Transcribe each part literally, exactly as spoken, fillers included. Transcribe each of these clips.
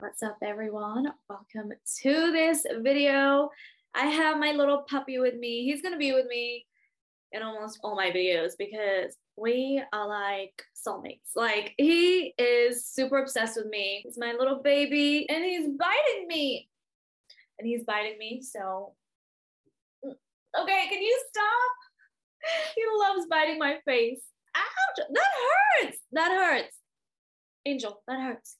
What's up, everyone? Welcome to this video. I have my little puppy with me. He's gonna be with me in almost all my videos because we are like soulmates. Like, he is super obsessed with me. He's my little baby and he's biting me. And he's biting me, so. Okay, can you stop? He loves biting my face. Ouch, that hurts, that hurts. Angel, that hurts.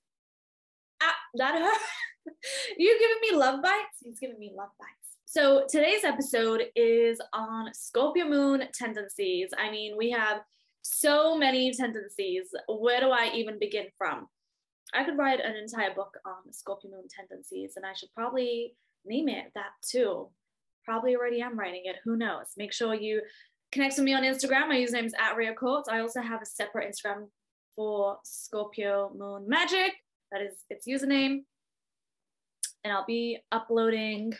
Ah, that hurt. You're giving me love bites? He's giving me love bites. So today's episode is on Scorpio Moon tendencies. I mean, we have so many tendencies. Where do I even begin from? I could write an entire book on Scorpio Moon tendencies, and I should probably name it that too. Probably already am writing it. Who knows? Make sure you connect with me on Instagram. My username is at Ria Quartz. I also have a separate Instagram for Scorpio Moon Magic. That is its username. And I'll be uploading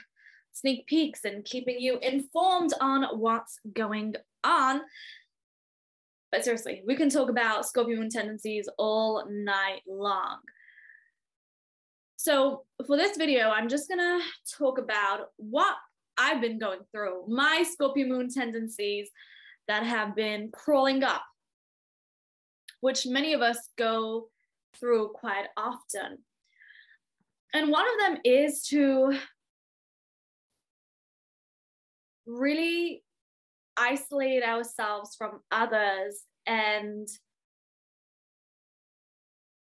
sneak peeks and keeping you informed on what's going on. But seriously, we can talk about Scorpio Moon tendencies all night long. So for this video, I'm just gonna talk about what I've been going through, my Scorpio Moon tendencies that have been crawling up, which many of us go through quite often. And one of them is to really isolate ourselves from others, and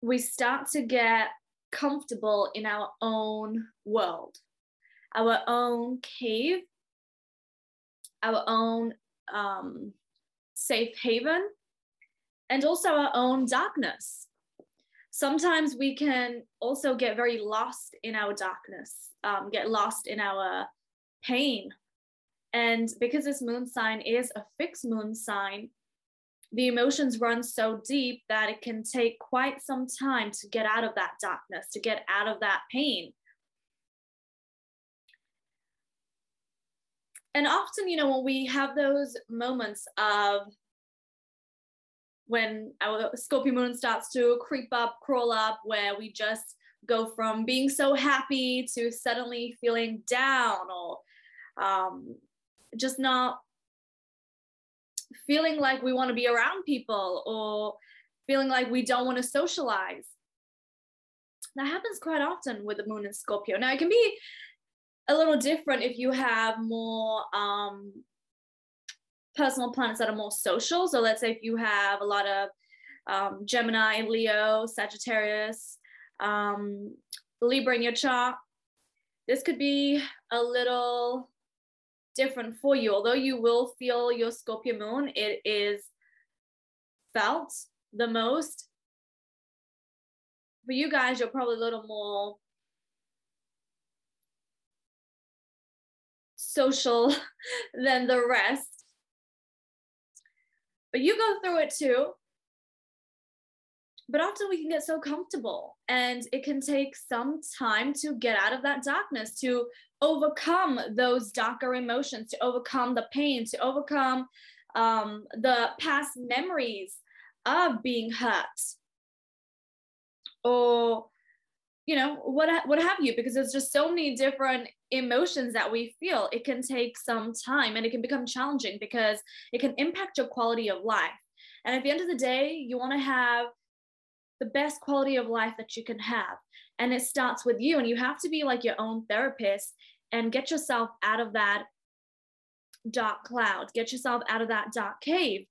we start to get comfortable in our own world, our own cave, our own um, safe haven, and also our own darkness. Sometimes we can also get very lost in our darkness, um, get lost in our pain. And because this moon sign is a fixed moon sign, the emotions run so deep that it can take quite some time to get out of that darkness, to get out of that pain. And often, you know, when we have those moments of when our Scorpio moon starts to creep up, crawl up, where we just go from being so happy to suddenly feeling down, or um, just not feeling like we want to be around people, or feeling like we don't want to socialize. That happens quite often with the moon in Scorpio. Now, it can be a little different if you have more um, personal planets that are more social. So let's say if you have a lot of um, Gemini, Leo, Sagittarius, um, Libra in your chart, this could be a little different for you. Although you will feel your Scorpio moon, it is felt the most. For you guys, you're probably a little more social than the rest. But you go through it too. But often we can get so comfortable, and it can take some time to get out of that darkness, to overcome those darker emotions, to overcome the pain, to overcome um, the past memories of being hurt, or, you know, what, what have you, because there's just so many different emotions that we feel. It can take some time, and it can become challenging because it can impact your quality of life. And at the end of the day, you want to have the best quality of life that you can have. And it starts with you, and you have to be like your own therapist and get yourself out of that dark cloud, get yourself out of that dark cave,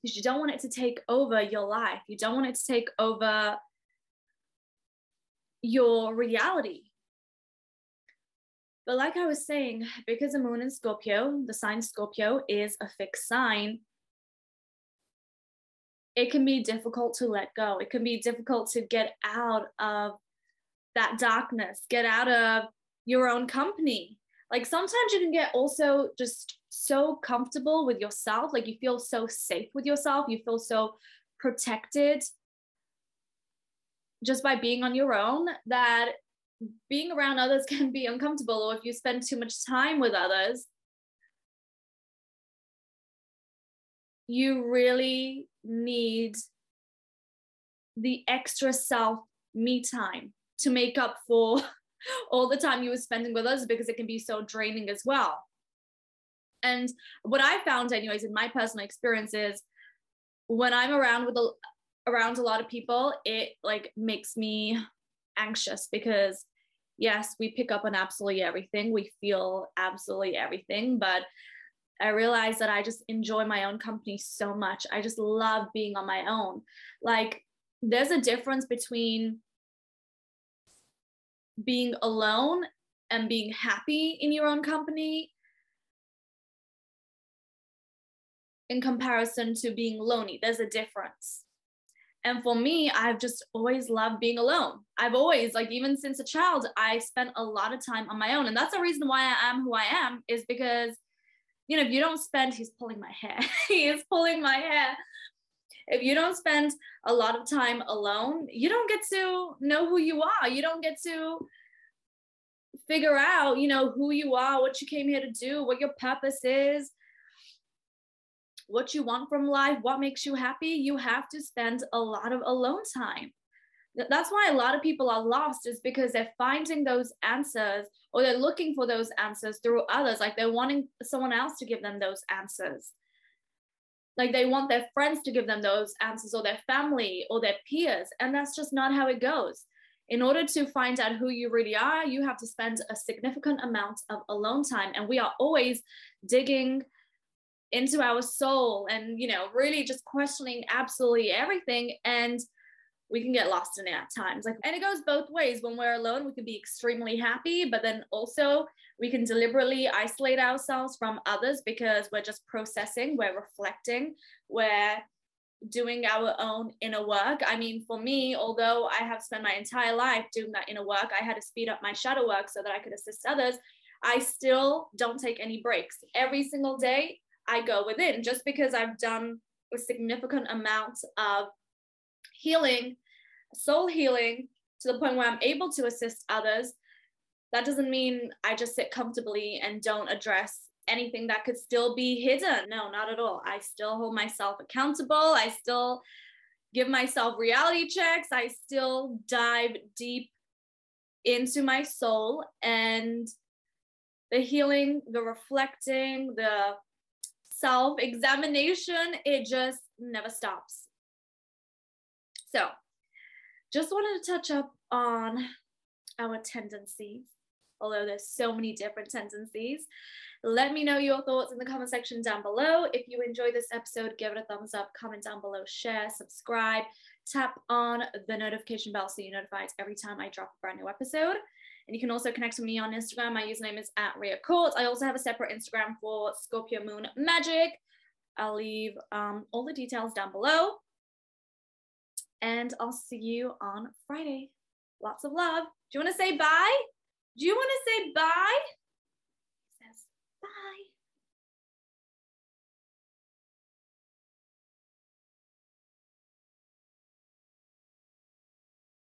because you don't want it to take over your life. You don't want it to take over your reality. But like I was saying, because the moon in Scorpio, the sign Scorpio is a fixed sign, it can be difficult to let go. It can be difficult to get out of that darkness, get out of your own company. Like, sometimes you can get also just so comfortable with yourself. Like, you feel so safe with yourself. You feel so protected just by being on your own, that being around others can be uncomfortable. Or if you spend too much time with others, you really need the extra self me time. to make up for all the time you were spending with us, because it can be so draining as well. And what I found anyways in my personal experience is when I'm around with a, around a lot of people, it like makes me anxious, because yes, we pick up on absolutely everything. We feel absolutely everything, but I realized that I just enjoy my own company so much. I just love being on my own. Like there's a difference between being alone and being happy in your own company in comparison to being lonely. There's a difference. And for me, I've just always loved being alone. I've always, like even since a child, I spent a lot of time on my own. And that's the reason why I am who I am, is because, you know, if you don't spend, he's pulling my hair, he is pulling my hair. If you don't spend a lot of time alone, you don't get to know who you are. You don't get to figure out, you know, who you are, what you came here to do, what your purpose is, what you want from life, what makes you happy. You have to spend a lot of alone time. That's why a lot of people are lost, is because they're finding those answers, or they're looking for those answers through others. Like they're wanting someone else to give them those answers. Like they want their friends to give them those answers, or their family, or their peers. And that's just not how it goes. In order to find out who you really are, you have to spend a significant amount of alone time. And we are always digging into our soul and, you know, really just questioning absolutely everything. And we can get lost in it at times. Like, and it goes both ways. When we're alone, we can be extremely happy, but then also we can deliberately isolate ourselves from others because we're just processing, we're reflecting, we're doing our own inner work. I mean, for me, although I have spent my entire life doing that inner work, I had to speed up my shadow work so that I could assist others. I still don't take any breaks. Every single day I go within, just because I've done a significant amount of healing, soul healing, to the point where I'm able to assist others. That doesn't mean I just sit comfortably and don't address anything that could still be hidden. No, not at all. I still hold myself accountable. I still give myself reality checks. I still dive deep into my soul, and the healing, the reflecting, the self-examination, it just never stops. So just wanted to touch up on our tendencies, although there's so many different tendencies. Let me know your thoughts in the comment section down below. If you enjoyed this episode, give it a thumbs up, comment down below, share, subscribe, tap on the notification bell so you're notified every time I drop a brand new episode. And you can also connect with me on Instagram. My username is at Ria Quartz. I also have a separate Instagram for Scorpio Moon Magic. I'll leave um, all the details down below. And I'll see you on Friday. Lots of love. Do you want to say bye? Do you want to say bye?